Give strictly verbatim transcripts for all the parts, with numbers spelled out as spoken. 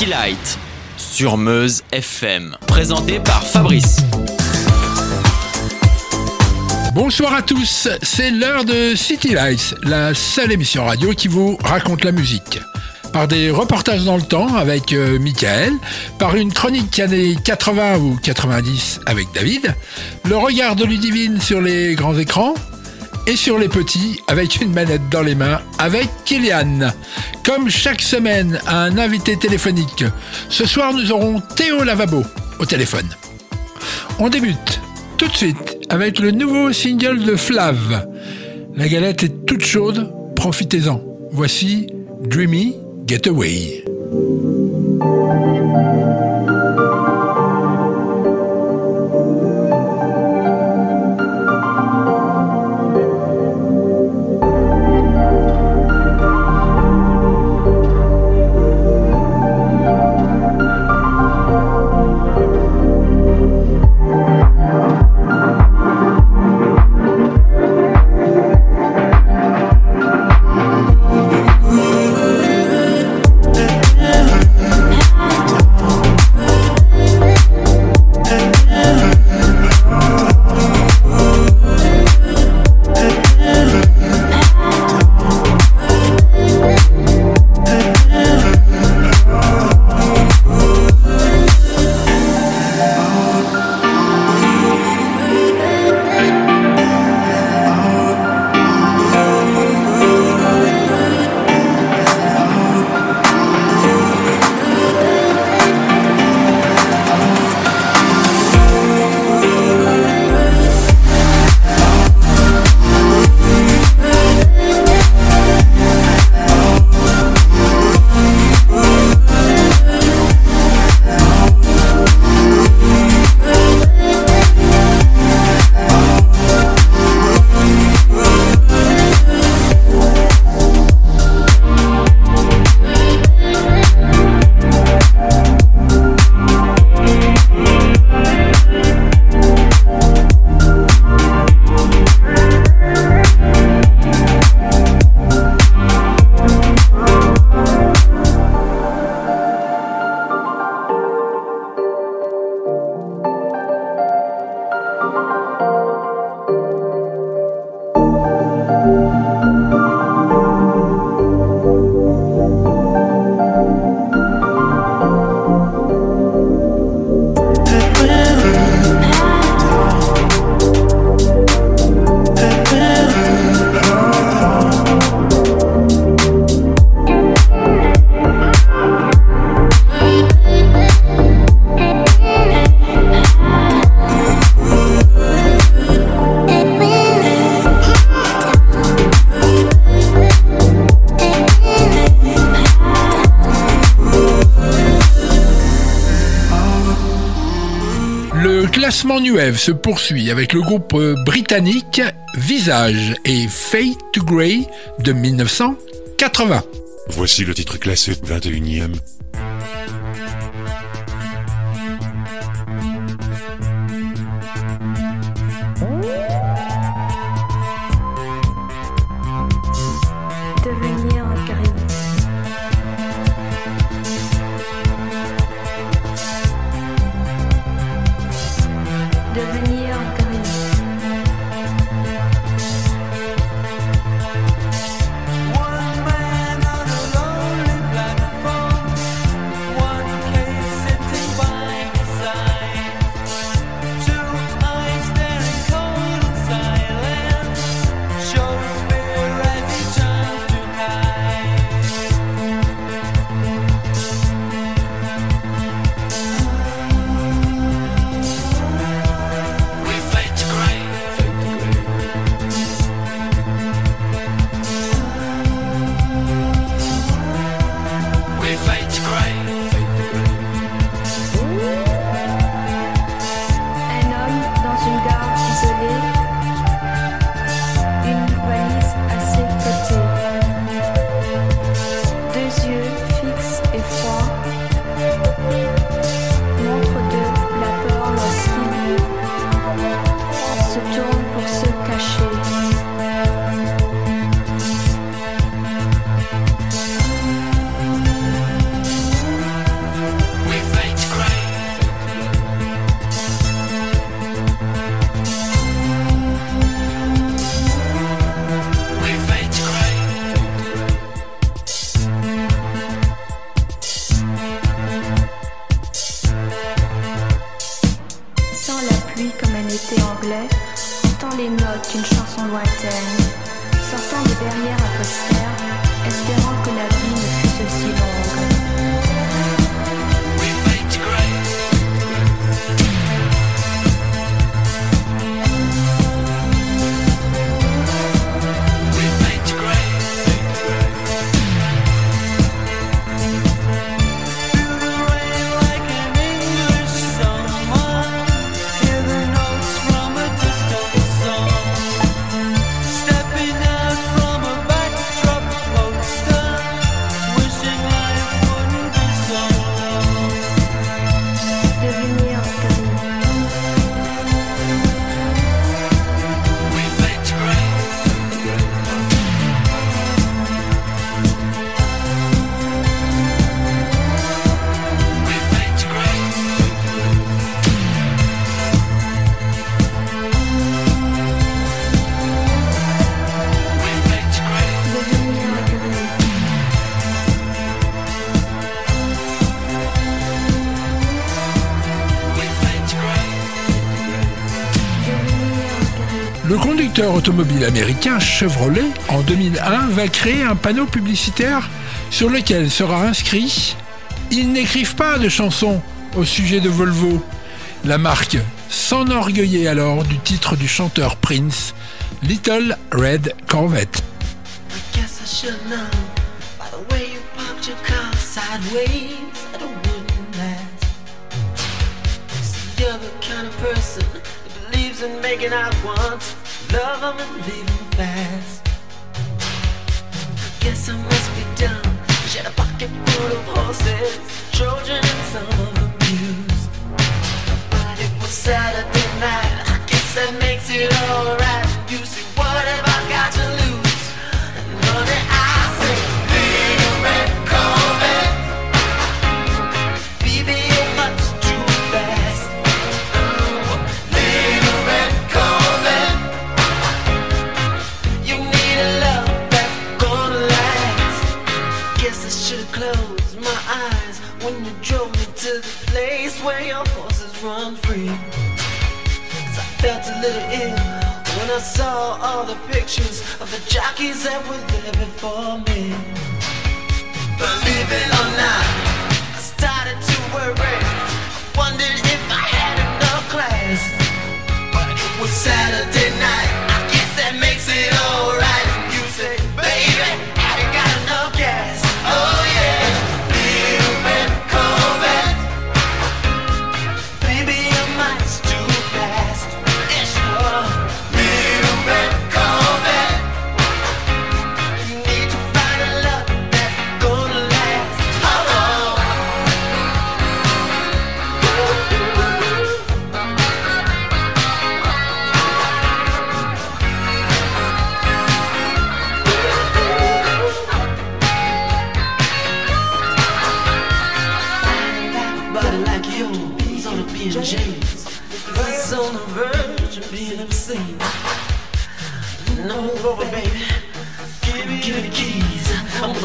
Delight sur Meuse F M, présenté par Fabrice. Bonsoir à tous, c'est l'heure de City Lights, la seule émission radio qui vous raconte la musique. Par des reportages dans le temps avec euh, Michael, par une chronique années quatre-vingts ou quatre-vingt-dix avec David, le regard de Ludivine sur les grands écrans et sur les petits avec une manette dans les mains avec Kylian. Comme chaque semaine, un invité téléphonique. Ce soir, nous aurons Théo Lavabo au téléphone. On débute tout de suite avec le nouveau single de Flav. La galette est toute chaude, profitez-en. Voici Dreamy Getaway. Nuève se poursuit avec le groupe britannique Visage et Fade to Grey de dix-neuf cent quatre-vingts. Voici le titre classé vingt et unième. Le conducteur automobile américain Chevrolet, en deux mille un, va créer un panneau publicitaire sur lequel sera inscrit « Ils n'écrivent pas de chansons au sujet de Volvo ». La marque s'enorgueillait alors du titre du chanteur Prince, « Little Red Corvette ». And making out once, love them and leave them fast. I guess I must be dumb. She had a pocket full of horses, Trojan and some of them mules. But it was Saturday night, I guess that makes it alright. You see, what have I got to lose? And honey, I say, little red Corvette, baby, you're much too fast. When you drove me to the place where your horses run free, 'cause I felt a little ill when I saw all the pictures of the jockeys that were there before me. Believe it or not, I started to worry. I wondered if I had enough class. But it was Saturday night, I guess that makes it alright. You say, baby, have you got enough gas? Oh yeah.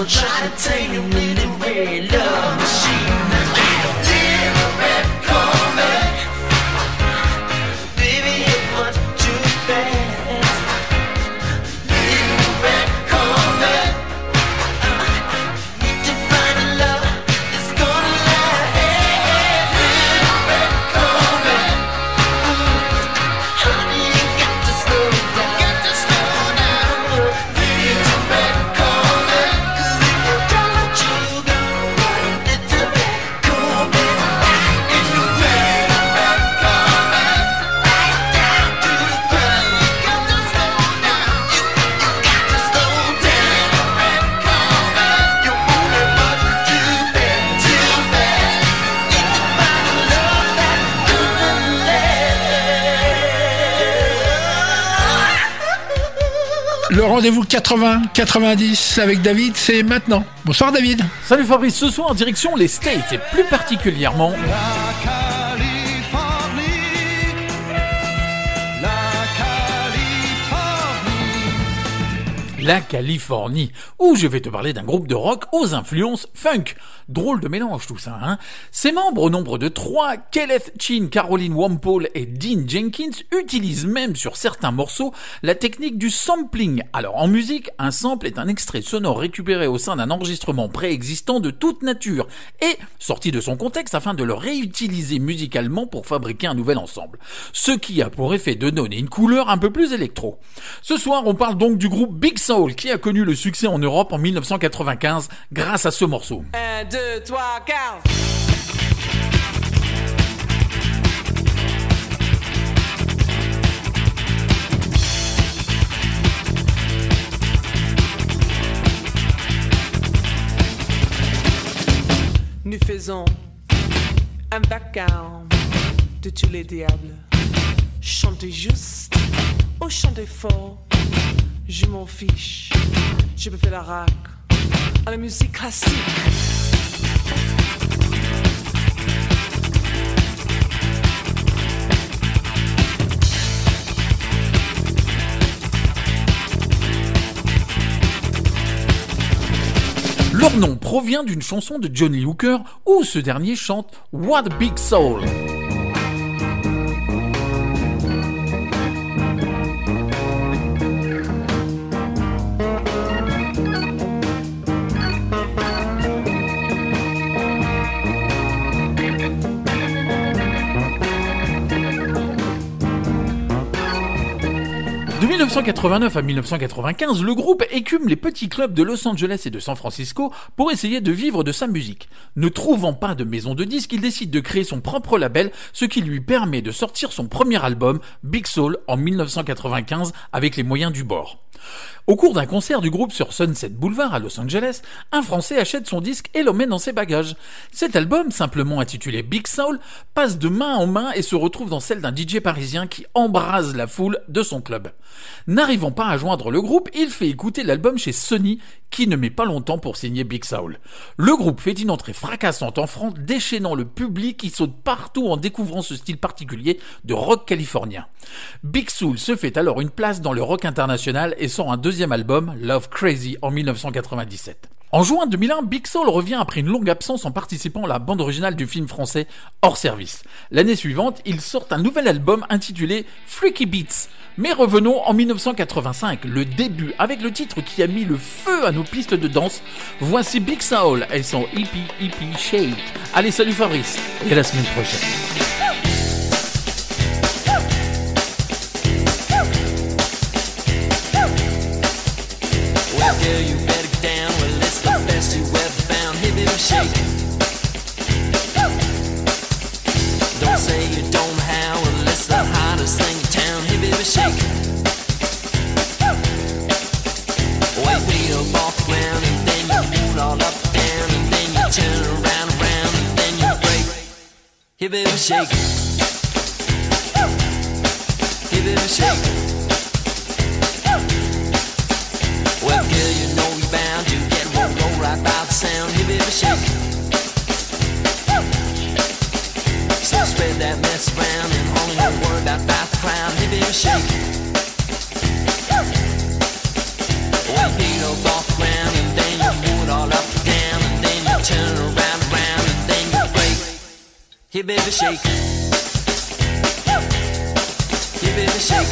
Try to take a little red love machine. Le rendez-vous quatre-vingts quatre-vingt-dix avec David, c'est maintenant. Bonsoir David. Salut Fabrice, ce soir en direction les States et plus particulièrement... La Californie, où je vais te parler d'un groupe de rock aux influences funk. Drôle de mélange tout ça, hein. Ses membres, au nombre de trois, Kelleth Chin, Caroline Wampole et Dean Jenkins, utilisent même sur certains morceaux la technique du sampling. Alors en musique, un sample est un extrait sonore récupéré au sein d'un enregistrement préexistant de toute nature et sorti de son contexte afin de le réutiliser musicalement pour fabriquer un nouvel ensemble. Ce qui a pour effet de donner une couleur un peu plus électro. Ce soir, on parle donc du groupe Big Soul, qui a connu le succès en Europe en dix-neuf cent quatre-vingt-quinze grâce à ce morceau. un, deux, trois, quatre Nous faisons un vacarme de tous les diables. Chantez juste ou chantez fort. Je m'en fiche, je me fais la rac à la musique classique. Leur nom provient d'une chanson de John Lee Hooker où ce dernier chante « What a Big Soul ». mille neuf cent quatre-vingt-neuf à mille neuf cent quatre-vingt-quinze, le groupe écume les petits clubs de Los Angeles et de San Francisco pour essayer de vivre de sa musique. Ne trouvant pas de maison de disques, il décide de créer son propre label, ce qui lui permet de sortir son premier album, Big Soul, en mille neuf cent quatre-vingt-quinze, avec les moyens du bord. Au cours d'un concert du groupe sur Sunset Boulevard à Los Angeles, un Français achète son disque et l'emmène dans ses bagages. Cet album, simplement intitulé Big Soul, passe de main en main et se retrouve dans celle d'un D J parisien qui embrase la foule de son club. N'arrivant pas à joindre le groupe, il fait écouter l'album chez Sony, qui ne met pas longtemps pour signer Big Soul. Le groupe fait une entrée fracassante en France, déchaînant le public qui saute partout en découvrant ce style particulier de rock californien. Big Soul se fait alors une place dans le rock international et sort un deuxième album, Love Crazy, en mille neuf cent quatre-vingt-dix-sept. En juin deux mille un, Big Soul revient après une longue absence en participant à la bande originale du film français Hors Service. L'année suivante, ils sortent un nouvel album intitulé Freaky Beats. Mais revenons en mille neuf cent quatre-vingt-cinq, le début, avec le titre qui a mis le feu à nos pistes de danse. Voici Big Soul et son hippie hippie shake. Allez, salut Fabrice, et à la semaine prochaine. Shake. Don't say you don't how unless it's the hottest thing in town. Hey baby, shake. White wheel off the ground and then you roll all up and down and then you turn around and round and then you break. Hey baby, shake. Hey baby, shake. Well girl, you know you bound to get rolled roll right by the sound. Shake. So spread that mess around and only no worry about the crown. Hey baby, shake. Well, you beat up off the ground and then you pull it all up and down and then you turn around and round and then you break. Hey baby, shake. Hey baby, shake.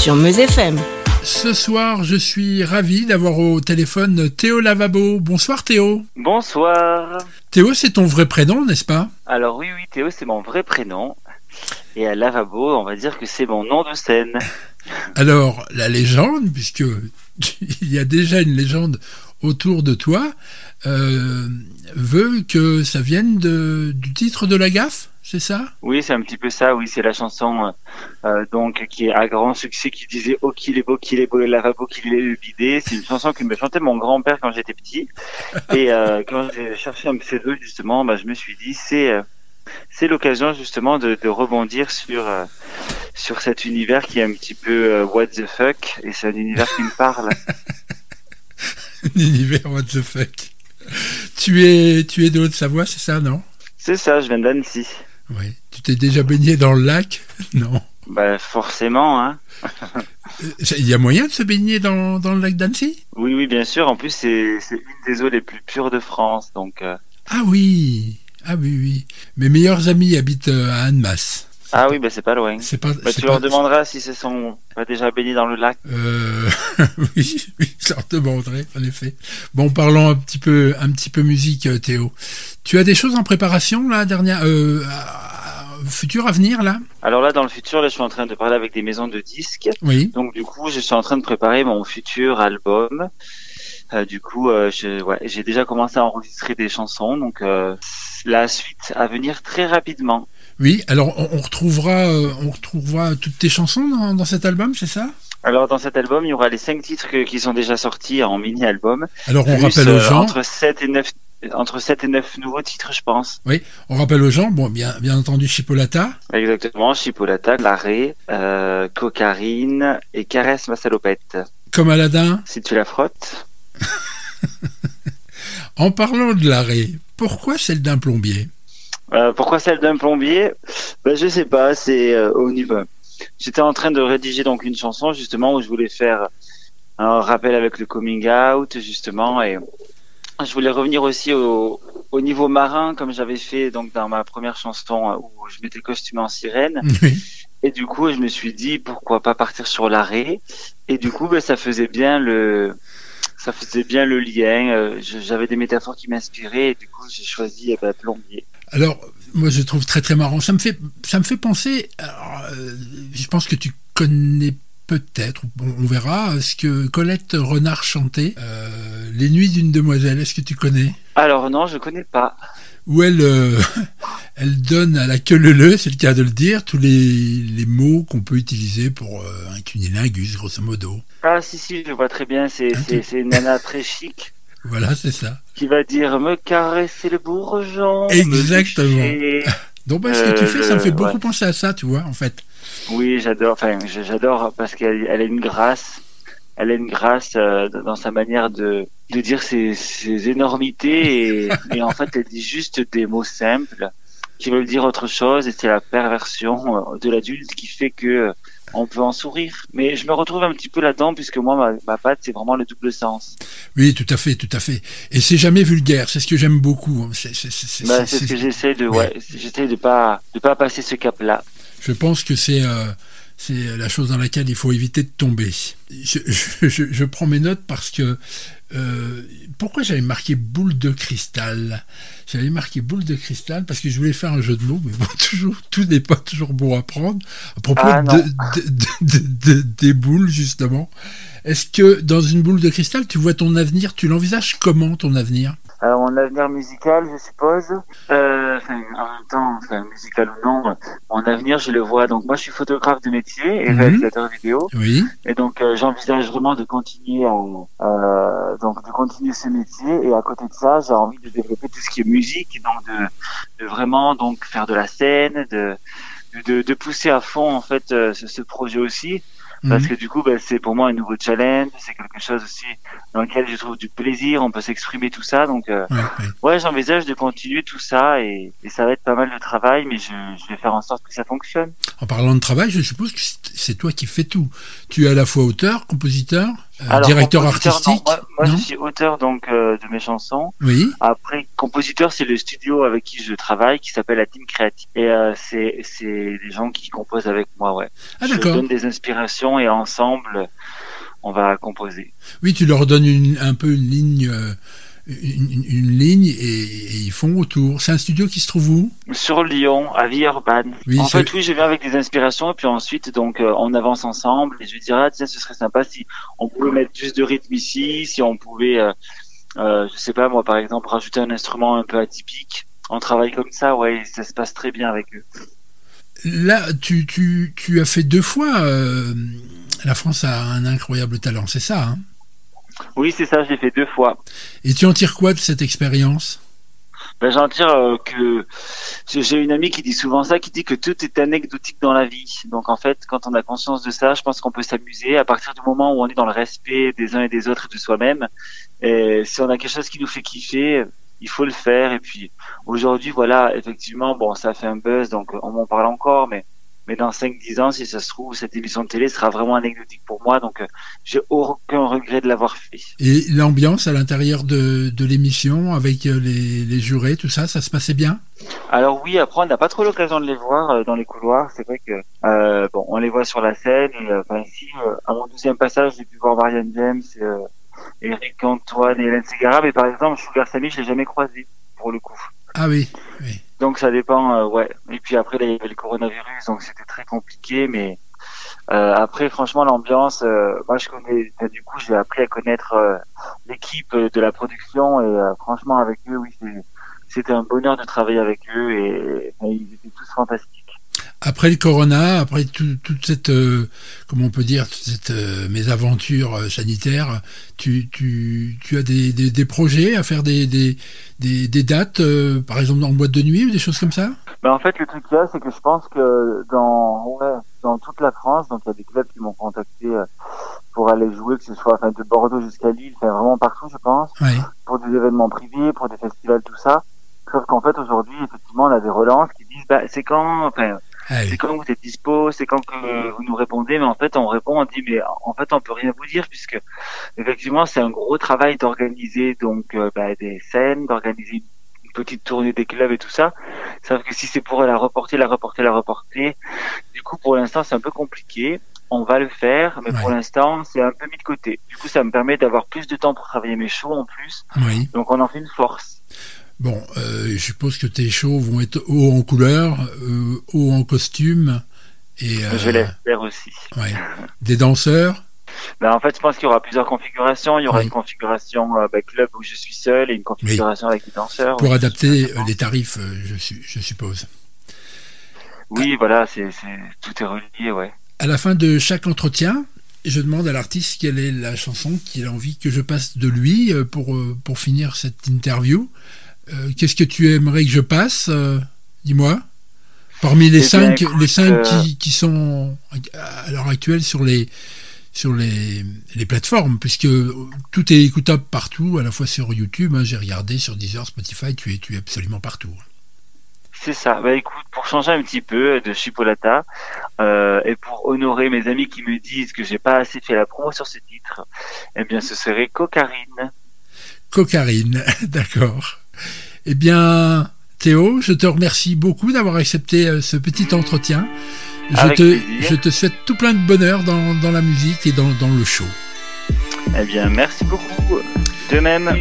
Sur Meuse F M. Ce soir, je suis ravi d'avoir au téléphone Théo Lavabo. Bonsoir Théo. Bonsoir. Théo, c'est ton vrai prénom, n'est-ce pas ? Alors oui, oui, Théo, c'est mon vrai prénom. Et à Lavabo, on va dire que c'est mon nom de scène. Alors, la légende, puisque il y a déjà une légende autour de toi, euh, veut que ça vienne de, du titre de la gaffe, c'est ça ? Oui, c'est un petit peu ça, oui, c'est la chanson euh, donc, qui est à grand succès, qui disait « Oh qu'il est beau, qu'il est beau, le lavabo, qu'il est le bidet ». C'est une chanson que me chantait mon grand-père quand j'étais petit. Et euh, quand j'ai cherché un pseudo, justement, bah, je me suis dit « c'est euh, c'est l'occasion justement de, de rebondir sur, euh, sur cet univers qui est un petit peu euh, « what the fuck » et c'est un univers qui me parle. Un univers what the fuck. Tu es, tu es de Haute-Savoie, c'est ça, non ? C'est ça, je viens d'Annecy. Oui. Tu t'es déjà baigné dans le lac ? Non. Bah forcément, hein. Il y a moyen de se baigner dans, dans le lac d'Annecy ? Oui, oui, bien sûr. En plus, c'est, c'est une des eaux les plus pures de France, donc. Euh... Ah oui, ah oui, oui. Mes meilleurs amis habitent à Annemasse. Ah oui, bah c'est pas loin. C'est pas, bah, c'est tu pas... leur demanderas si ce sont pas déjà baignés dans le lac. Euh... oui, oui, je leur demanderai, en effet. Bon, parlons un petit peu, un petit peu musique, Théo. Tu as des choses en préparation, là, dernière, euh, futur, à venir, là ? Alors là, dans le futur, là, je suis en train de parler avec des maisons de disques. Oui. Donc du coup, je suis en train de préparer mon futur album. Euh, du coup, euh, je, ouais, j'ai déjà commencé à enregistrer des chansons, donc euh, la suite à venir très rapidement. Oui, alors on, on retrouvera, euh, on retrouvera toutes tes chansons dans, dans cet album, c'est ça ? Alors dans cet album, il y aura les cinq titres que, qui sont déjà sortis en mini-album. Alors on plus, rappelle aux euh, gens entre sept et neuf nouveaux titres, je pense. Oui, on rappelle aux gens, bon, bien, bien entendu, Chipolata. Exactement, Chipolata, Larré, euh, Cocarine et Caresse ma salopette. Comme Aladdin. Si tu la frottes. En parlant de l'arrêt, pourquoi celle d'un plombier ? euh, Pourquoi celle d'un plombier ? Ben, je sais pas, c'est euh, au niveau. J'étais en train de rédiger donc une chanson justement où je voulais faire un rappel avec le coming out justement, et je voulais revenir aussi au, au niveau marin comme j'avais fait donc dans ma première chanson où je m'étais costumé en sirène. Oui. Et du coup, je me suis dit pourquoi pas partir sur l'arrêt, et du coup, ben, ça faisait bien le Ça faisait bien le lien, euh, je, j'avais des métaphores qui m'inspiraient, et du coup j'ai choisi eh ben, plombier. Alors, moi je trouve très très marrant, ça me fait, ça me fait penser, alors, euh, je pense que tu connais peut-être, on, on verra, ce que Colette Renard chantait, euh, Les Nuits d'une Demoiselle, est-ce que tu connais ? Alors non, je connais pas. Où elle, euh, elle donne à la queue leu-leu, c'est le cas de le dire, tous les, les mots qu'on peut utiliser pour euh, un cunilingus, grosso modo. Ah si, si, je vois très bien, c'est, hein, c'est, c'est une nana très chic. Voilà, c'est ça. Qui va dire « me caresser le bourgeon ». Exactement. Donc bah, ce euh, que tu fais, ça me fait euh, beaucoup ouais. penser à ça, tu vois, en fait. Oui, j'adore, enfin, j'adore parce qu'elle elle a une grâce. Elle a une grâce euh, dans sa manière de, de dire ses, ses énormités, et, et en fait elle dit juste des mots simples qui veulent dire autre chose, et c'est la perversion de l'adulte qui fait que on peut en sourire. Mais je me retrouve un petit peu là-dedans puisque moi ma, ma patte c'est vraiment le double sens. Oui, tout à fait, tout à fait. Et c'est jamais vulgaire, c'est ce que j'aime beaucoup. C'est, c'est, c'est, bah, c'est, c'est ce que j'essaie de, ouais, ouais j'essaie de pas de pas passer ce cap-là. Je pense que c'est euh... c'est la chose dans laquelle il faut éviter de tomber. Je, je, je, je prends mes notes parce que... Euh, pourquoi j'avais marqué boule de cristal ? J'avais marqué boule de cristal parce que je voulais faire un jeu de mots, mais bon, toujours, tout n'est pas toujours bon à prendre. À propos ah, de, de, de, de, de, des boules, justement. Est-ce que dans une boule de cristal, tu vois ton avenir ? Tu l'envisages comment, ton avenir ? Alors, mon avenir musical, je suppose. Euh, enfin, en même temps, enfin, musical ou non, mon avenir, je le vois. Donc, moi, je suis photographe de métier et mmh. réalisateur vidéo. Oui. Et donc, euh, j'envisage vraiment de continuer, à, euh, donc, de continuer ce métier. Et à côté de ça, j'ai envie de développer tout ce qui est musique, donc de, de vraiment donc faire de la scène, de, de, de pousser à fond en fait euh, ce, ce projet aussi. Parce que du coup, ben, c'est pour moi un nouveau challenge, c'est quelque chose aussi dans lequel je trouve du plaisir, on peut s'exprimer, tout ça. Donc, euh, ouais, ouais. ouais, j'envisage de continuer tout ça, et, et ça va être pas mal de travail, mais je, je vais faire en sorte que ça fonctionne. En parlant de travail, je suppose que c'est toi qui fais tout. Tu es à la fois auteur, compositeur, euh, Alors, directeur compositeur, artistique. Non, moi, moi je suis auteur donc euh, de mes chansons. Oui. Après, compositeur, c'est le studio avec qui je travaille, qui s'appelle la Team Creative. Et euh, c'est c'est des gens qui composent avec moi, ouais. Ah, je d'accord. donne des inspirations. Et ensemble, on va composer. Oui, tu leur donnes une, un peu une ligne, une, une ligne, et, et ils font autour. C'est un studio qui se trouve où ? Sur Lyon, à Villeurbanne. Oui, en c'est... fait, oui, je viens avec des inspirations, et puis ensuite, donc, euh, on avance ensemble. Et je lui dirais, ah, tiens, ce serait sympa si on pouvait mettre plus de rythme ici, si on pouvait, euh, euh, je sais pas, moi, par exemple, rajouter un instrument un peu atypique. On travaille comme ça, ouais, ça se passe très bien avec eux. Là, tu, tu, tu as fait deux fois euh, la France a un incroyable talent, c'est ça hein ? Oui, c'est ça, j'ai fait deux fois. Et tu en tires quoi de cette expérience ? Ben, j'en tire euh, que j'ai une amie qui dit souvent ça, qui dit que tout est anecdotique dans la vie. Donc en fait, quand on a conscience de ça, je pense qu'on peut s'amuser à partir du moment où on est dans le respect des uns et des autres et de soi-même. Et si on a quelque chose qui nous fait kiffer... il faut le faire. Et puis aujourd'hui, voilà, effectivement, bon, ça fait un buzz, donc on m'en parle encore, mais mais dans cinq dix ans, si ça se trouve, cette émission de télé sera vraiment anecdotique pour moi, donc euh, j'ai aucun regret de l'avoir fait. Et l'ambiance à l'intérieur de, de l'émission, avec les, les jurés, tout ça, ça se passait bien ? Alors oui, après on n'a pas trop l'occasion de les voir euh, dans les couloirs, c'est vrai que euh, bon, on les voit sur la scène, et, euh, ben, ici, euh, à mon douzième passage, j'ai pu voir Marianne James, euh, Eric Antoine et Hélène Segara, mais par exemple, Sugar Sammy, je ne l'ai jamais croisé, pour le coup. Ah oui, oui. Donc ça dépend, euh, ouais. Et puis après, là, il y avait le coronavirus, donc c'était très compliqué, mais euh, après, franchement, l'ambiance, euh, moi, je connais, du coup, j'ai appris à connaître euh, l'équipe de la production, et euh, franchement, avec eux, oui, c'est, c'était un bonheur de travailler avec eux, et, et ils étaient tous fantastiques. Après le corona, après tout, toute cette, euh, comment on peut dire, toute cette euh, mésaventure euh, sanitaire, tu, tu, tu as des, des, des projets à faire, des, des, des, des dates, euh, par exemple en boîte de nuit ou des choses comme ça ? Ben en fait, le truc là, c'est que je pense que dans, ouais, dans toute la France, donc il y a des clubs qui m'ont contacté euh, pour aller jouer, que ce soit enfin, de Bordeaux jusqu'à Lille, enfin, vraiment partout, je pense, ouais. Pour des événements privés, pour des festivals, tout ça. Sauf qu'en fait, aujourd'hui, effectivement, on a des relances qui disent, bah, c'est quand, enfin, Allez. c'est quand vous êtes dispo, c'est quand que vous nous répondez, mais en fait, on répond, on dit, mais en fait, on peut rien vous dire, puisque, effectivement, c'est un gros travail d'organiser, donc, euh, bah, des scènes, d'organiser une petite tournée des clubs et tout ça. Sauf que si c'est pour la reporter, la reporter, la reporter, du coup, pour l'instant, c'est un peu compliqué. On va le faire, mais ouais. pour l'instant, c'est un peu mis de côté. Du coup, ça me permet d'avoir plus de temps pour travailler mes shows, en plus. Oui. Donc, on en fait une force. Bon, euh, je suppose que tes shows vont être haut en couleur, euh, haut en costume. Et, euh, je l'espère aussi. Ouais. Des danseurs ? ben, En fait, je pense qu'il y aura plusieurs configurations. Il y aura oui. une configuration euh, bah, club où je suis seul et une configuration oui. avec des danseurs. Pour adapter les tarifs, euh, je, su- je suppose. Oui, ah. voilà, c'est, c'est, tout est relié, ouais. À la fin de chaque entretien, je demande à l'artiste quelle est la chanson qu'il a envie que je passe de lui pour, pour finir cette interview. Euh, qu'est-ce que tu aimerais que je passe euh, dis-moi parmi les eh cinq, bien, écoute, les cinq euh... qui, qui sont à l'heure actuelle sur les, sur les, les plateformes, puisque tout est écoutable partout, à la fois sur YouTube, hein, j'ai regardé sur Deezer, Spotify, tu es, tu es absolument partout. C'est ça. Bah écoute, pour changer un petit peu de Chipolata euh, et pour honorer mes amis qui me disent que j'ai pas assez fait la promo sur ce titre, eh bien ce serait Cocarine. Cocarine, d'accord. Eh bien, Théo, je te remercie beaucoup d'avoir accepté ce petit entretien. Je, te, je te souhaite tout plein de bonheur dans, dans la musique et dans, dans le show. Eh bien, merci beaucoup. De même. À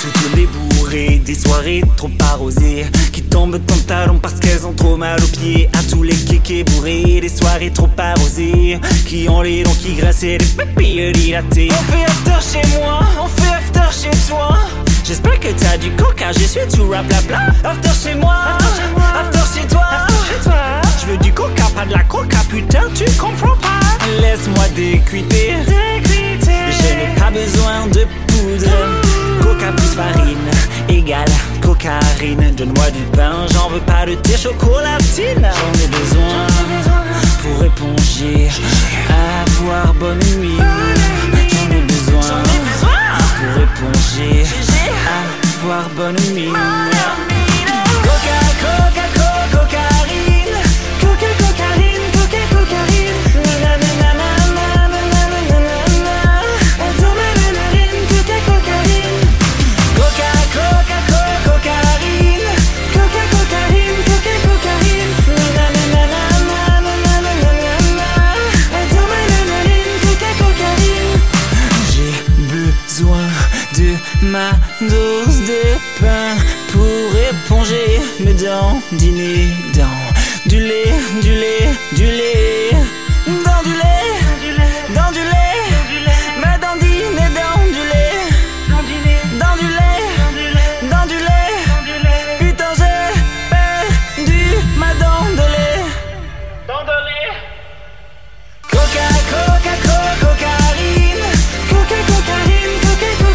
toutes les bourrées, des soirées trop arrosées qui tombent de pantalon parce qu'elles ont trop mal aux pieds. À tous les kékés bourrés, des soirées trop arrosées qui ont les dents qui graissent et les papilles dilatées. On fait after chez moi, on fait after chez toi. J'espère que t'as du coca, je suis tout raplapla. After chez moi, after chez, moi. After chez toi, toi. Je veux du coca, pas de la coca, putain tu comprends pas. Laisse-moi décuiter, décuiter. Je n'ai pas besoin de poudre. Coca plus farine égale cocarine. Donne-moi du pain, j'en veux pas de tes chocolatines. J'en ai besoin pour éponger, avoir bonne nuit. J'en ai besoin pour éponger, avoir bonne nuit. Coca, coca, coca, cocarine. Coca, cocarine, coca, cocarine. Nananana. Ma dose de pain pour éponger mes dents, dîner dans du lait, du lait, du lait, dans du lait, dans du lait, ma dent dîner dans du lait, dans du lait, dans du lait, putain j'ai perdu ma dent de lait, dans de lait, coca, coca, coca, cocarine, coca, cocarine, coca, cocarine.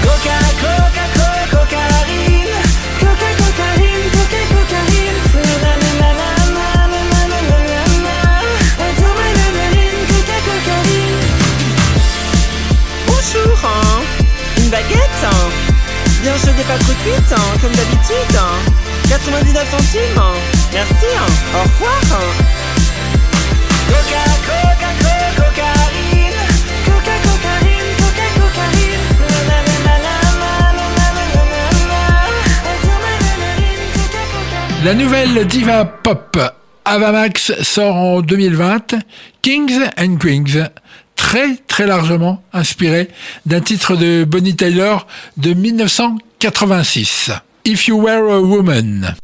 Coca, coca, coca, cocarine. suite, hein, comme d'habitude, hein. quatre-vingt-dix-neuf centimes, hein. Merci, hein. Au revoir, hein. Coca, coca, coca, cocaïne. Coca, cocaïne, coca, cocaïne. La la la la la la la la la. La nouvelle diva pop Ava Max sort en deux mille vingt Kings and Queens, très très largement inspiré d'un titre de Bonnie Tyler de mille neuf cent quatre-vingt-six, If You Were a Woman.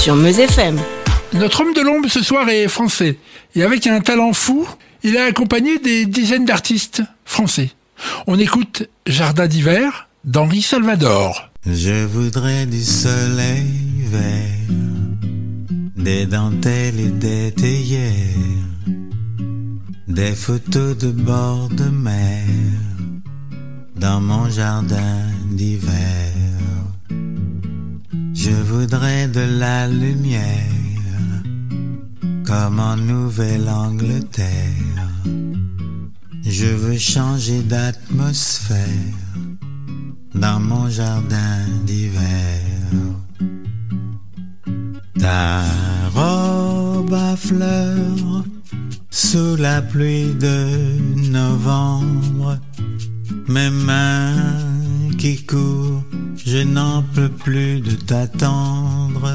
Sur Meuse F M. Notre homme de l'ombre ce soir est français et avec un talent fou, il a accompagné des dizaines d'artistes français. On écoute Jardin d'hiver d'Henri Salvador. Je voudrais du soleil vert, des dentelles et des théières, des photos de bord de mer dans mon jardin d'hiver. Je voudrais de la lumière, comme en Nouvelle-Angleterre. Je veux changer d'atmosphère, dans mon jardin d'hiver. Ta robe à fleurs, sous la pluie de novembre, mes mains qui court, je n'en peux plus de t'attendre.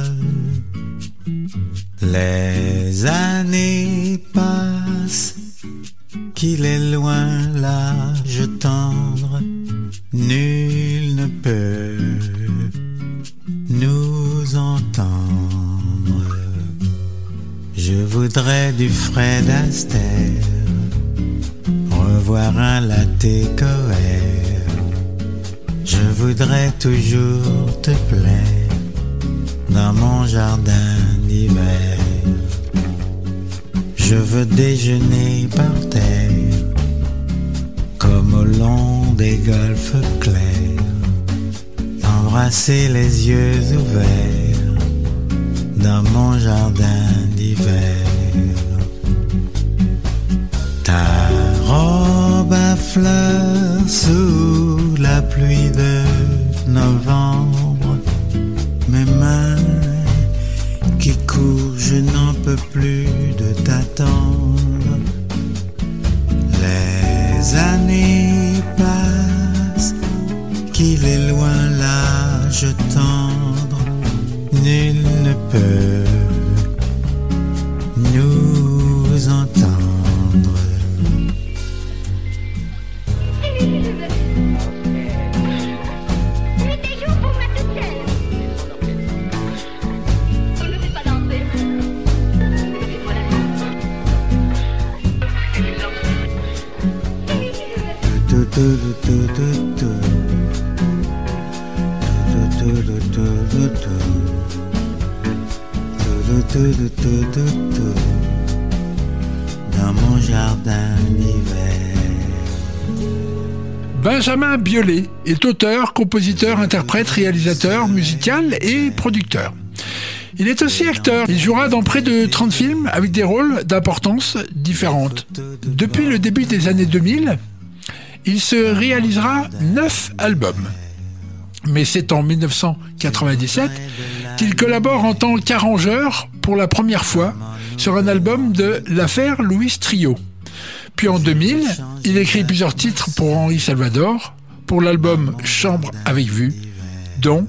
Les années passent, qu'il est loin l'âge tendre, nul ne peut nous entendre. Je voudrais du Fred Astaire, revoir un latte coère. Je voudrais toujours te plaire dans mon jardin d'hiver. Je veux déjeuner par terre comme au long des golfes clairs, embrasser les yeux ouverts dans mon jardin d'hiver. Ta robe à fleurs sous la pluie de novembre, mes mains qui courent, je n'en peux plus de t'attendre. Les années passent, qu'il est loin l'âge tendre, nul ne peut nous entendre. Do do do do do do do do do do do do do do. Dans mon jardin d'hiver. Benjamin Biolay est auteur, compositeur, interprète, réalisateur, musical et producteur. Il est aussi acteur. Il jouera dans près de trente films avec des rôles d'importance différente. Depuis le début des années deux mille, il se réalisera neuf albums. Mais c'est en dix-neuf cent quatre-vingt-dix-sept qu'il collabore en tant qu'arrangeur pour la première fois sur un album de l'affaire Louis Trio. Puis en deux mille, il écrit plusieurs titres pour Henri Salvador, pour l'album Chambre avec vue, dont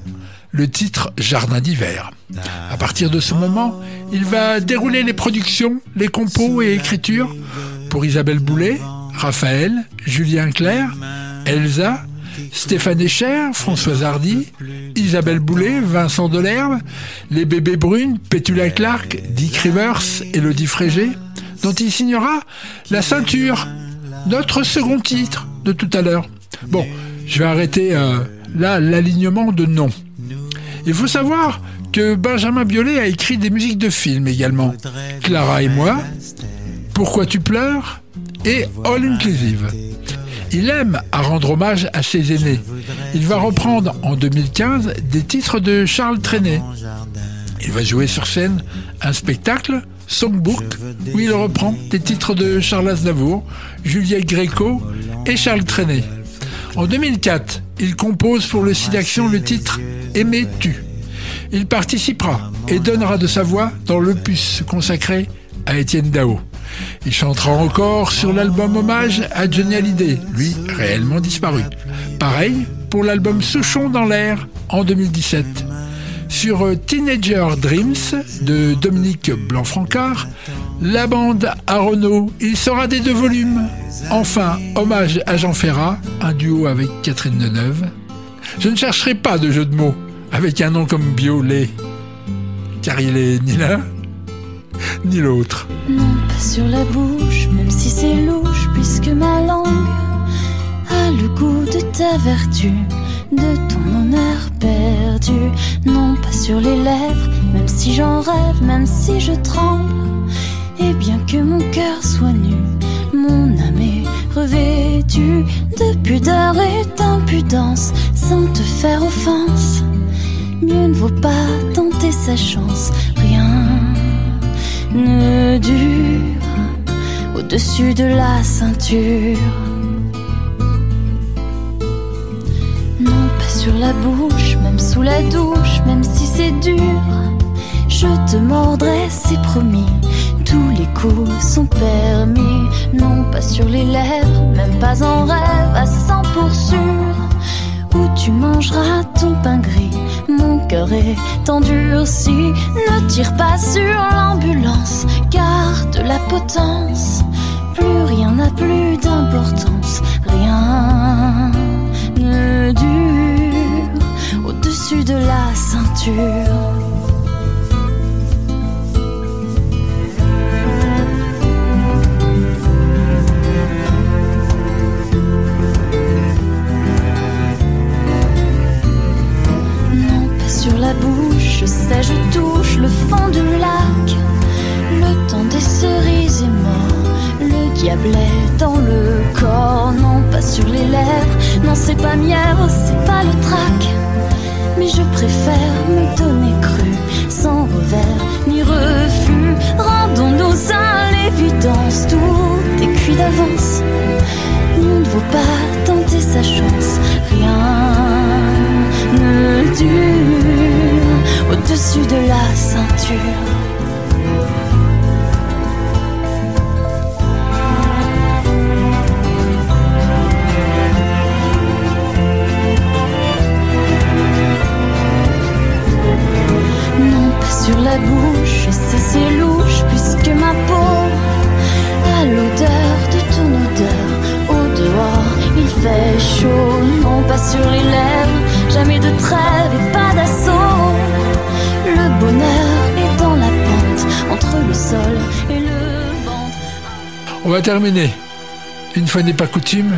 le titre Jardin d'hiver. À partir de ce moment, il va dérouler les productions, les compos et écritures pour Isabelle Boulay, Raphaël, Julien Clerc, Elsa, Stéphane Escher, Françoise Hardy, Isabelle Boulay, Vincent Delerve, les Bébés Brunes, Pétula Clark, Dick Rivers, Élodie Frégé, dont il signera la ceinture, notre second titre de tout à l'heure. Bon, je vais arrêter euh, là l'alignement de noms. Il faut savoir que Benjamin Biolay a écrit des musiques de films également. Clara et moi, Pourquoi tu pleures et All Inclusive. Il aime à rendre hommage à ses aînés. Il va reprendre en deux mille quinze des titres de Charles Trenet. Il va jouer sur scène un spectacle, Songbook, où il reprend des titres de Charles Aznavour, Juliette Gréco et Charles Trenet. En deux mille quatre, il compose pour le site Action le titre Aimais-tu. Il participera et donnera de sa voix dans l'opus consacré à Étienne Dao. Il chantera encore sur l'album hommage à Johnny Hallyday, lui réellement disparu. Pareil pour l'album Souchon dans l'air en deux mille dix-sept. Sur Teenager Dreams de Dominique Blanc-Francard, la bande à Renaud, il sera des deux volumes. Enfin, hommage à Jean Ferrat, un duo avec Catherine Deneuve. Je ne chercherai pas de jeu de mots avec un nom comme Biolay, car il est ni l'un ni l'autre. Non, pas sur la bouche, même si c'est louche, puisque ma langue a le goût de ta vertu, de ton honneur perdu. Non, pas sur les lèvres, même si j'en rêve, même si je tremble, et bien que mon cœur soit nu, mon âme est revêtue de pudeur et d'impudence, sans te faire offense. Mieux ne vaut pas tenter sa chance, rien ne dure au-dessus de la ceinture. Non, pas sur la bouche, même sous la douche, même si c'est dur, je te mordrai, c'est promis, tous les coups sont permis. Non, pas sur les lèvres, même pas en rêve, à cent pour sûr, où tu mangeras ton pain gris. Mon cœur est endurci. Ne tire pas sur l'ambulance, garde la potence. Plus rien n'a plus d'importance, rien ne dure au-dessus de la ceinture. La bouche, sais, je touche le fond du lac. Le temps des cerises est mort. Le diable est dans le corps. Non, pas sur les lèvres. Non, c'est pas mièvre, c'est pas le trac. Mais je préfère me donner cru, sans revers ni refus. Rendons-nous à l'évidence, tout est cuit d'avance. Nul ne vaut pas tenter sa chance. Rien ne dure au-dessus de la ceinture. Non, pas sur la bouche, c'est si louche, puisque ma peau a l'odeur de ton odeur. Au dehors, il fait chaud. Non, pas sur les lèvres. Jamais de trêve et pas d'assaut. Le bonheur est dans la pente, entre le sol et le ventre. On va terminer, une fois n'est pas coutume,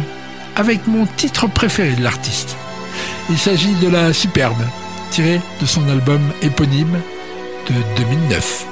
avec mon titre préféré de l'artiste. Il s'agit de La Superbe, tirée de son album éponyme de deux mille neuf.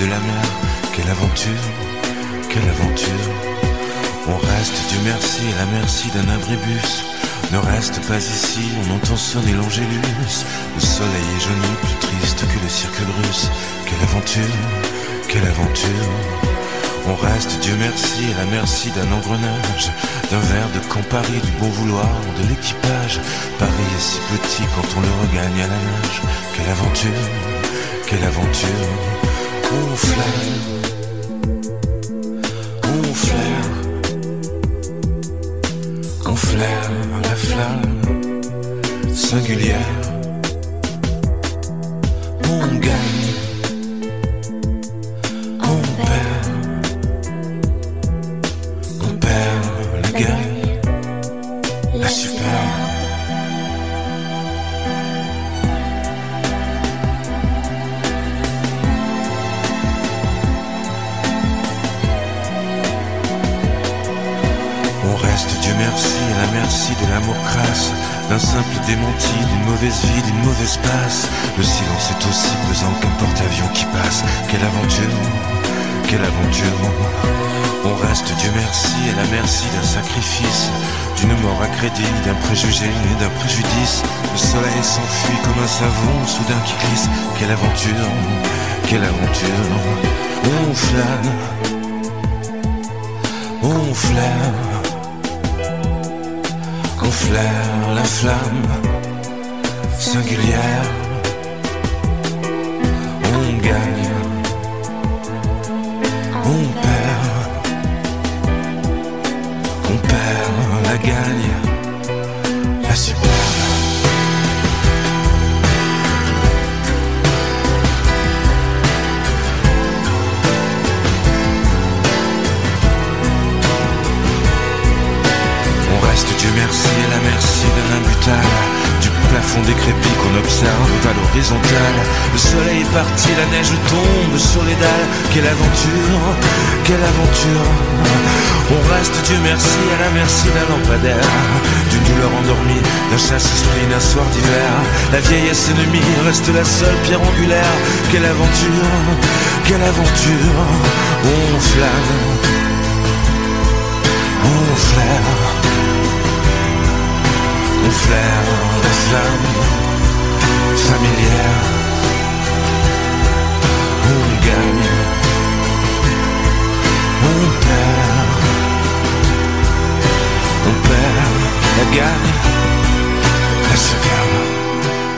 De la mer, quelle aventure, quelle aventure. On reste, Dieu merci, à la merci d'un abribus. Ne reste pas ici, on entend sonner l'angélus. Le soleil est jauni, plus triste que le cirque russe. Quelle aventure, quelle aventure. On reste, Dieu merci, à la merci d'un engrenage. D'un verre de Campari, du bon vouloir, de l'équipage. Paris est si petit quand on le regagne à la nage. Quelle aventure, quelle aventure. On flaire, on flaire, on flaire la flamme singulière. On gagne, on perd, on perd la gagne, la superbe. Merci de l'amour crasse, d'un simple démenti, d'une mauvaise vie, d'une mauvaise passe. Le silence est aussi pesant qu'un porte-avions qui passe. Quelle aventure, quelle aventure. On reste, Dieu merci, à la merci d'un sacrifice, d'une mort à crédit, d'un préjugé et d'un préjudice. Le soleil s'enfuit comme un savon soudain qui glisse. Quelle aventure, quelle aventure. On flâne, on flâne. On flaire la flamme singulière. On gagne, on perd, on perd la gagne, la superbe. Merci à la merci de l'imbutable, du plafond décrépit qu'on observe à l'horizontale. Le soleil est parti, la neige tombe sur les dalles. Quelle aventure, quelle aventure. On reste, Dieu merci, à la merci d'un lampadaire, d'une douleur endormie, d'un chasse-esprit, d'un soir d'hiver. La vieillesse ennemie reste la seule pierre angulaire. Quelle aventure, quelle aventure. On flamme, on flamme. On flaire la flamme familière. On gagne, on perd. On perd, la gagne, la seconde.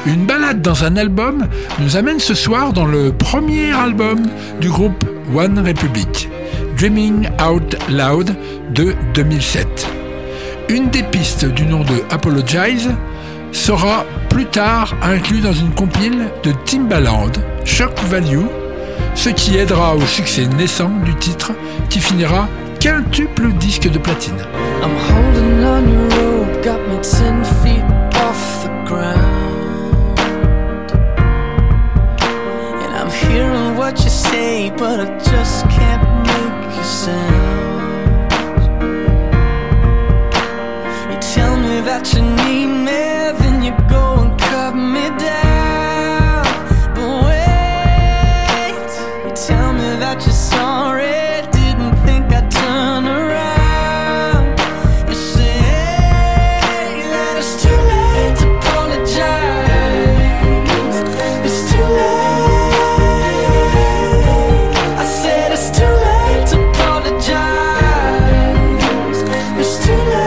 Une balade dans un album nous amène ce soir dans le premier album du groupe One Republic, Dreaming Out Loud de deux mille sept. Une des pistes du nom de Apologize sera plus tard inclue dans une compile de Timbaland, Shock Value, ce qui aidera au succès naissant du titre qui finira quintuple disque de platine. I'm holding on your rope, got me ten feet off the ground. And I'm hearing what you say, but I just can't make you sound. Tell me that you need me, then you go and cut me down. But wait, you tell me that you're sorry, didn't think I'd turn around. You say that it's too late to apologize. It's too late. I said it's too late to apologize. It's too late.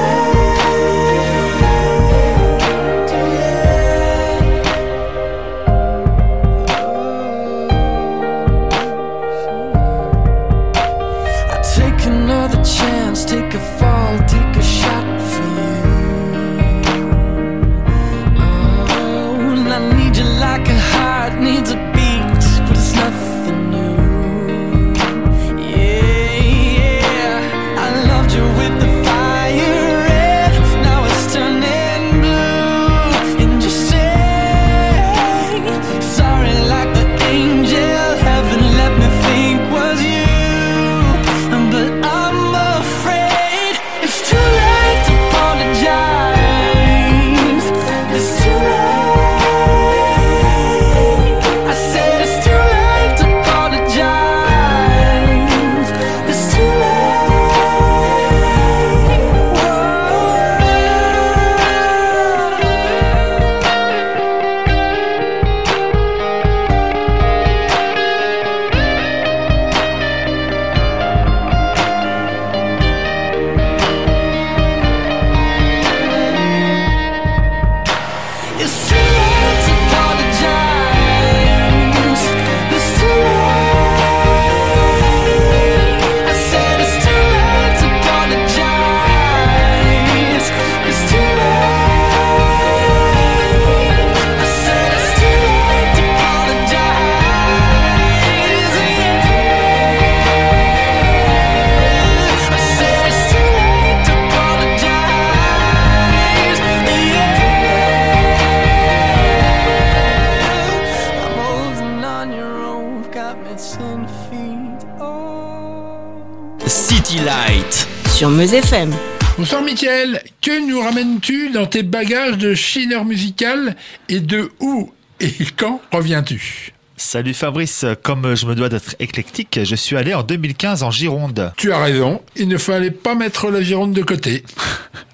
Sur Meuse F M. Bonsoir Michael, que nous ramènes-tu dans tes bagages de chineur musical et de où et quand reviens-tu ? Salut Fabrice, comme je me dois d'être éclectique, je suis allé en deux mille quinze en Gironde. Tu as raison, il ne fallait pas mettre la Gironde de côté.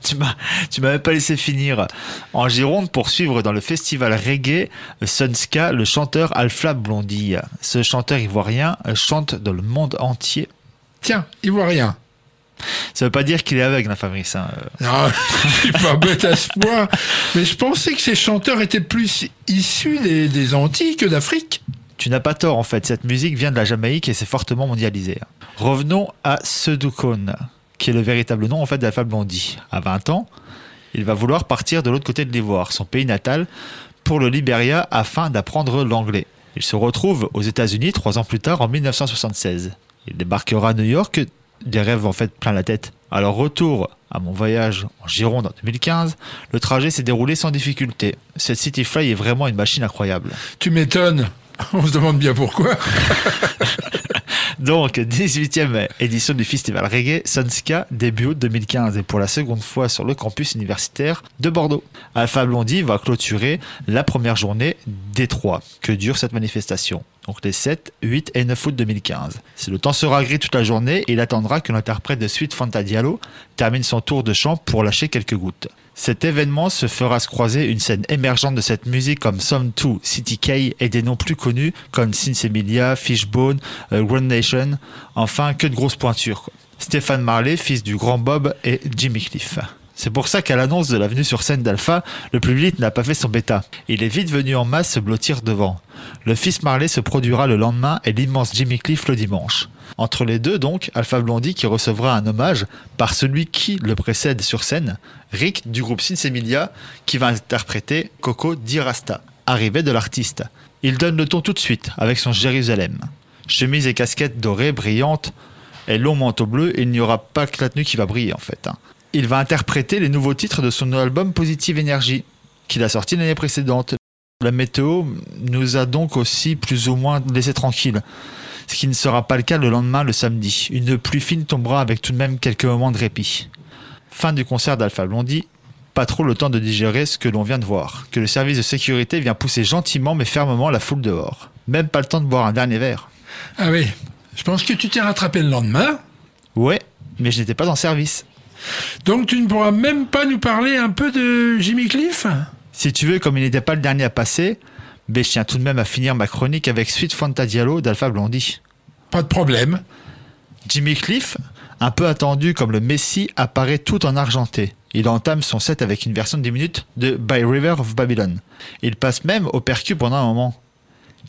Tu m'as, tu m'as même pas laissé finir. En Gironde, pour suivre dans le festival Reggae Sunska, le chanteur Alpha Blondy. Ce chanteur ivoirien chante dans le monde entier. Tiens, ivoirien. Ça veut pas dire qu'il est aveugle, hein, Fabrice. Hein. Non, je suis pas bête à ce point. Mais je pensais que ces chanteurs étaient plus issus des, des Antilles que d'Afrique. Tu n'as pas tort, en fait. Cette musique vient de la Jamaïque et s'est fortement mondialisée. Revenons à Sedoukoun, qui est le véritable nom, en fait, d'Alpha Blondy. À vingt ans, il va vouloir partir de l'autre côté de l'Ivoire, son pays natal, pour le Libéria afin d'apprendre l'anglais. Il se retrouve aux États-Unis trois ans plus tard, en mille neuf cent soixante-seize. Il débarquera à New York. Des rêves en fait plein la tête. Alors retour À mon voyage en Gironde en deux mille quinze, le trajet s'est déroulé sans difficulté. Cette City Fly est vraiment une machine incroyable. Tu m'étonnes. On se demande bien pourquoi. Donc, dix-huitième édition du festival Reggae Sunska, début août deux mille quinze, et pour la seconde fois sur le campus universitaire de Bordeaux. Alpha Blondy va clôturer la première journée des trois que dure cette manifestation. Donc les sept, huit et neuf août deux mille quinze. Le temps sera gris toute la journée et il attendra que l'interprète de Sweet Fanta Diallo termine son tour de chant pour lâcher quelques gouttes. Cet événement se fera se croiser une scène émergente de cette musique comme Some Two, City K et des noms plus connus comme Sins Emilia, Fishbone, euh, Grand Nation, enfin que de grosses pointures, quoi. Stéphane Marley, fils du grand Bob, et Jimmy Cliff. C'est pour ça qu'à l'annonce de la venue sur scène d'Alpha, le public n'a pas fait son bêta. Il est vite venu en masse se blottir devant. Le fils Marley se produira le lendemain et l'immense Jimmy Cliff le dimanche. Entre les deux donc, Alpha Blondy qui recevra un hommage par celui qui le précède sur scène, Rick du groupe Sins Emilia, qui va interpréter Coco Di Rasta, arrivée de l'artiste. Il donne le ton tout de suite avec son Jérusalem. Chemise et casquette dorées, brillantes et long manteau bleu, il n'y aura pas que la tenue qui va briller en fait, hein. Il va interpréter les nouveaux titres de son album Positive Energy, qu'il a sorti l'année précédente. La météo nous a donc aussi plus ou moins laissé tranquille, ce qui ne sera pas le cas le lendemain, le samedi. Une pluie fine tombera avec tout de même quelques moments de répit. Fin du concert d'Alpha Blondy, pas trop le temps de digérer ce que l'on vient de voir, que le service de sécurité vient pousser gentiment mais fermement la foule dehors. Même pas le temps de boire un dernier verre. Ah oui, je pense que tu t'es rattrapé le lendemain. Ouais, mais je n'étais pas en service. Donc tu ne pourras même pas nous parler un peu de Jimmy Cliff ? Si tu veux, comme il n'était pas le dernier à passer, mais je tiens tout de même à finir ma chronique avec Sweet Fanta Diallo d'Alpha Blondy. Pas de problème. Jimmy Cliff, un peu attendu comme le Messie, apparaît tout en argenté. Il entame son set avec une version de dix minutes de By River of Babylon. Il passe même au percu pendant un moment.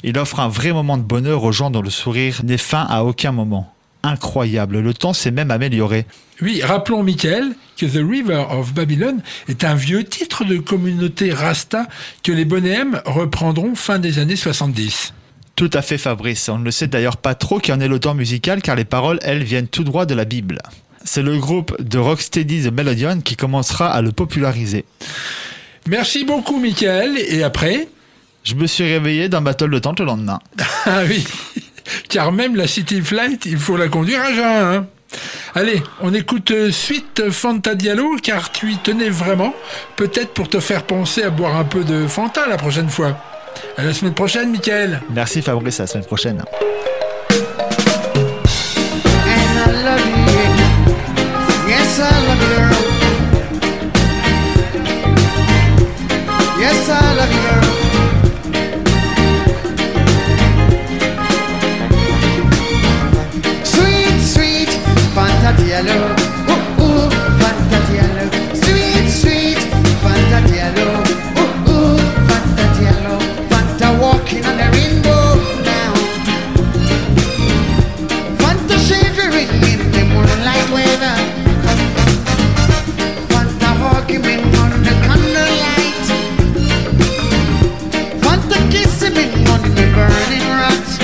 Il offre un vrai moment de bonheur aux gens dont le sourire n'est fin à aucun moment. Incroyable, le temps s'est même amélioré. Oui, rappelons Michael que The River of Babylon est un vieux titre de communauté Rasta que les Bonhèmes reprendront fin des années soixante-dix. Tout à fait Fabrice, on ne le sait d'ailleurs pas trop qui en est l'auteur musical car les paroles, elles, viennent tout droit de la Bible. C'est le groupe de Rocksteady The Melodion qui commencera à le populariser. Merci beaucoup Michael, et après ? Je me suis réveillé d'un battle de tente le lendemain. Ah oui. Car même la City Flight, il faut la conduire à jeun, hein. Allez, on écoute euh, Sweet Fanta Diallo, car tu y tenais vraiment. Peut-être pour te faire penser à boire un peu de Fanta la prochaine fois. À la semaine prochaine, Michael. Merci Fabrice, à la semaine prochaine. And I love you. Yes, I love you, girl. Yes, I love you, girl. Fanta Diallo, oh oh, Fanta Diallo, sweet sweet Fanta Diallo, oh oh, Fanta Diallo, Fanta walking on the rainbow now, Fanta shivering in the moonlight weather, Fanta walking on the candlelight, Fanta kissing me on the burning rocks.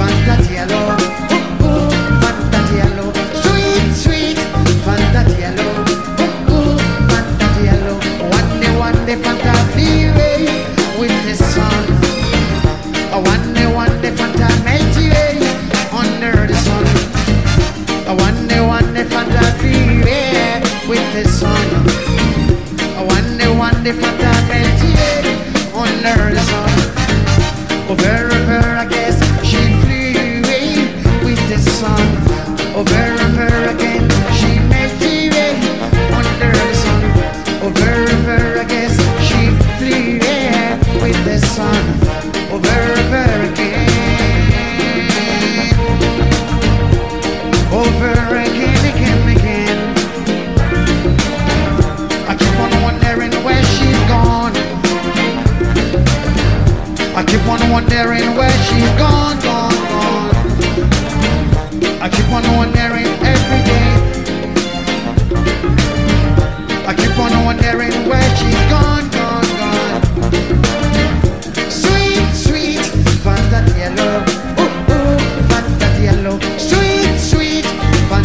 Fanta Diallo, oh oh, Fanta Diallo, sweet sweet Fanta Diallo, oh oh, Fanta Diallo. One day, one day, Fanta flee away with the sun. One day, one day, Fanta melt away under the sun. One day, one day, Fanta flee away with the sun. One day, one day, Fanta melt away under the sun. Over, over, I guess. Over and over again, she made the way under the sun. Over and over again, she flew away with the sun. Over and over again, over again, again, again. I keep on wondering where she's gone. I keep on wondering where she's gone, gone, gone. I keep on wondering every day. I keep on wondering where she's gone, gone, gone. Sweet, sweet Fanta Diallo, oh oh, Fanta Diallo, sweet, sweet Fanta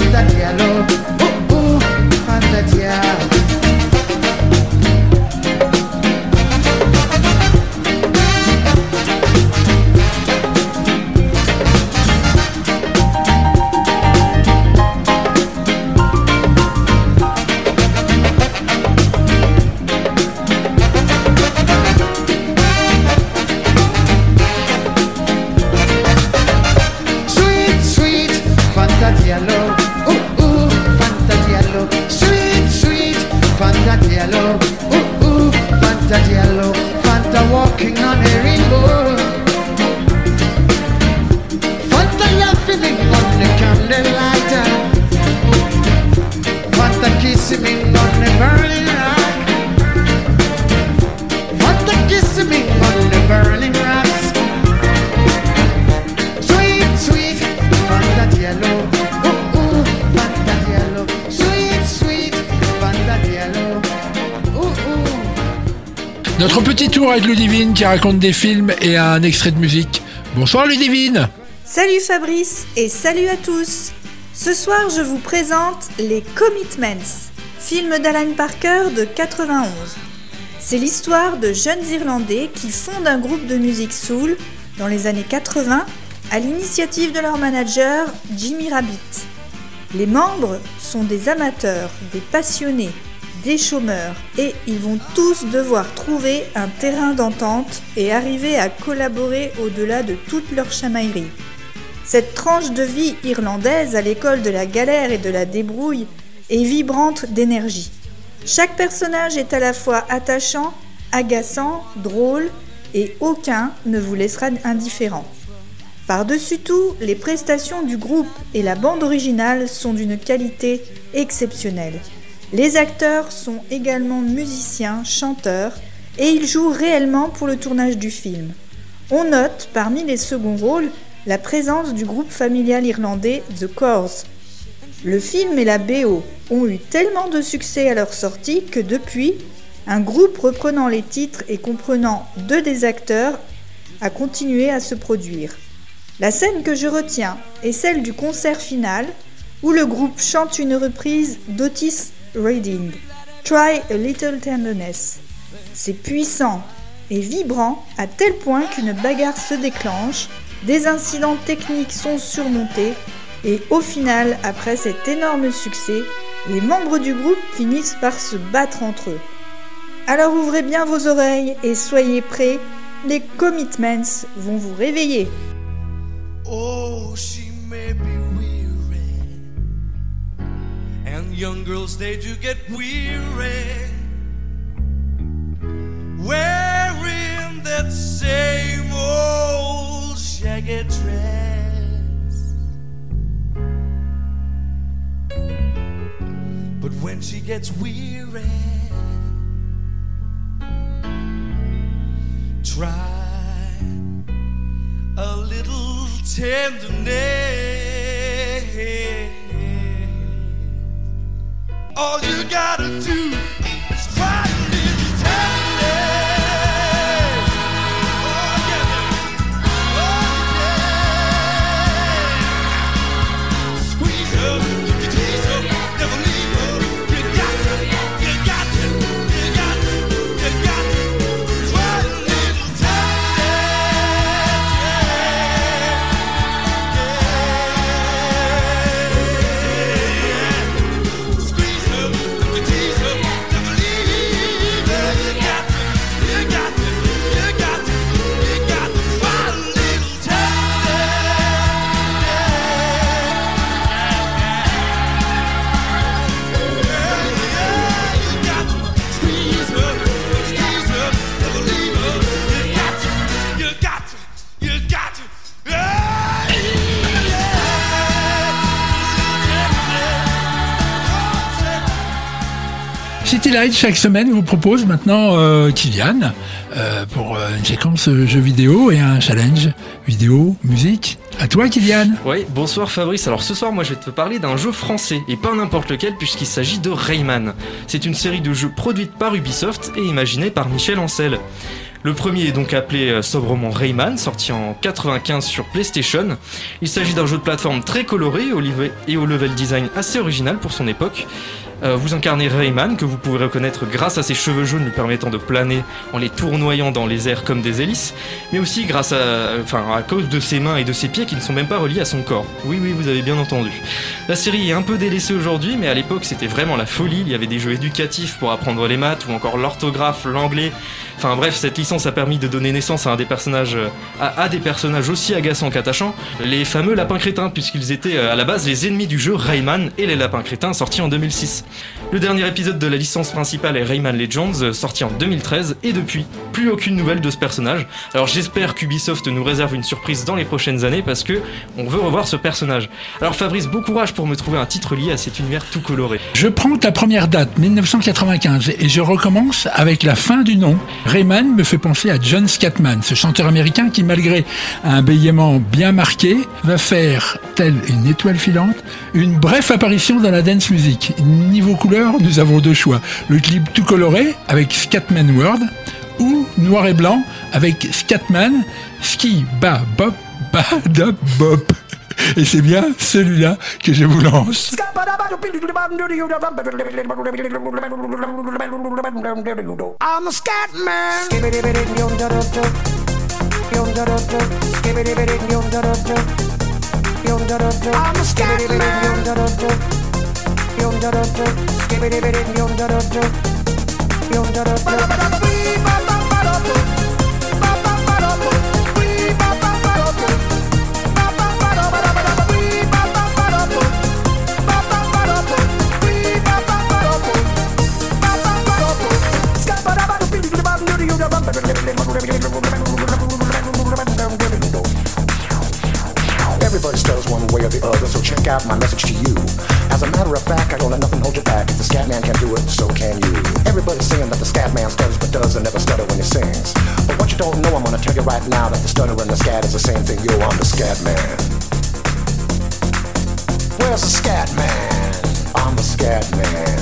Notre petit tour avec Ludivine qui raconte des films et un extrait de musique. Bonsoir Ludivine. Salut Fabrice et salut à tous. Ce soir, je vous présente Les Commitments, film d'Alan Parker de quatre-vingt-onze. C'est l'histoire de jeunes Irlandais qui fondent un groupe de musique soul dans les années quatre-vingts à l'initiative de leur manager Jimmy Rabbit. Les membres sont des amateurs, des passionnés, des chômeurs et ils vont tous devoir trouver un terrain d'entente et arriver à collaborer au-delà de toute leur chamaillerie. Cette tranche de vie irlandaise à l'école de la galère et de la débrouille est vibrante d'énergie. Chaque personnage est à la fois attachant, agaçant, drôle et aucun ne vous laissera indifférent. Par-dessus tout, les prestations du groupe et la bande originale sont d'une qualité exceptionnelle. Les acteurs sont également musiciens, chanteurs et ils jouent réellement pour le tournage du film. On note parmi les seconds rôles la présence du groupe familial irlandais The Corrs. Le film et la B O ont eu tellement de succès à leur sortie que depuis, un groupe reprenant les titres et comprenant deux des acteurs a continué à se produire. La scène que je retiens est celle du concert final où le groupe chante une reprise d'Otis Redding, Try a Little Tenderness. C'est puissant et vibrant à tel point qu'une bagarre se déclenche. Des incidents techniques sont surmontés et au final, après cet énorme succès, les membres du groupe finissent par se battre entre eux. Alors ouvrez bien vos oreilles et soyez prêts, les Commitments vont vous réveiller. Oh, she may be weary, and young girls they do get weary, wearing that same old shaggy dress. But when she gets weary, try a little tenderness. All you gotta do is try a little tenderness. Chaque semaine vous propose maintenant euh, Kylian euh, pour euh, une séquence jeu vidéo et un challenge vidéo, musique. À toi Kylian. Oui, bonsoir Fabrice. Alors ce soir moi je vais te parler d'un jeu français et pas n'importe lequel puisqu'il s'agit de Rayman. C'est une série de jeux produite par Ubisoft et imaginée par Michel Ancel. Le premier est donc appelé sobrement Rayman, sorti en quatre-vingt-quinze sur PlayStation. Il s'agit d'un jeu de plateforme très coloré et au level design assez original pour son époque. Euh, vous incarnez Rayman, que vous pouvez reconnaître grâce à ses cheveux jaunes lui permettant de planer en les tournoyant dans les airs comme des hélices, mais aussi grâce à, enfin, à cause de ses mains et de ses pieds qui ne sont même pas reliés à son corps. Oui, oui, vous avez bien entendu. La série est un peu délaissée aujourd'hui, mais à l'époque c'était vraiment la folie. Il y avait des jeux éducatifs pour apprendre les maths ou encore l'orthographe, l'anglais. Enfin bref, cette licence a permis de donner naissance à, un des personnages, à, à des personnages aussi agaçants qu'attachants, les fameux lapins crétins, puisqu'ils étaient à la base les ennemis du jeu Rayman et les lapins crétins, sortis en deux mille six. Le dernier épisode de la licence principale est Rayman Legends, sorti en deux mille treize, et depuis, plus aucune nouvelle de ce personnage. Alors j'espère qu'Ubisoft nous réserve une surprise dans les prochaines années, parce que on veut revoir ce personnage. Alors Fabrice, bon courage pour me trouver un titre lié à cet univers tout coloré. Je prends ta première date, dix-neuf cent quatre-vingt-quinze, et je recommence avec la fin du nom. Rayman me fait penser à John Scatman, ce chanteur américain qui, malgré un bégaiement bien marqué, va faire, telle une étoile filante, une brève apparition dans la dance music. Niveau couleur, nous avons deux choix. Le clip tout coloré, avec Scatman World, ou noir et blanc avec Scatman, Ski, Ba, Bop, Ba, Dop, Bop. Et c'est bien celui-là que je vous lance. I'm a Scatman. Everybody stutters one way or the other, so check out my message to you. As a matter of fact, I don't let nothing hold you back. If the scat man can do it, so can you. Everybody's saying that the scat man stutters but doesn't ever stutter when he sings. But what you don't know, I'm gonna tell you right now that the stutter and the scat is the same thing. Yo, I'm the scat man. Where's the scat man? I'm the scat man.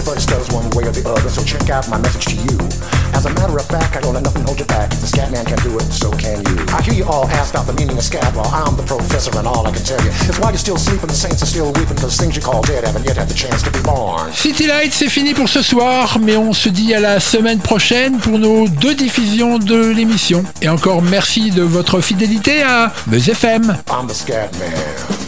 Everybody stutters one way or the other, so check out my message to you. As a matter of fact, I don't let nothing hold you back. If the scat man can do it, so can you. I hear you all asked out the meaning of scat, well, I'm the professor and all I can tell you is why you're still sleeping, the saints are still weeping, because things you call dead haven't yet had the chance to be born. City Lights, c'est fini pour ce soir, mais on se dit à la semaine prochaine pour nos deux diffusions de l'émission. Et encore merci de votre fidélité à Meuse F M. I'm the scat man.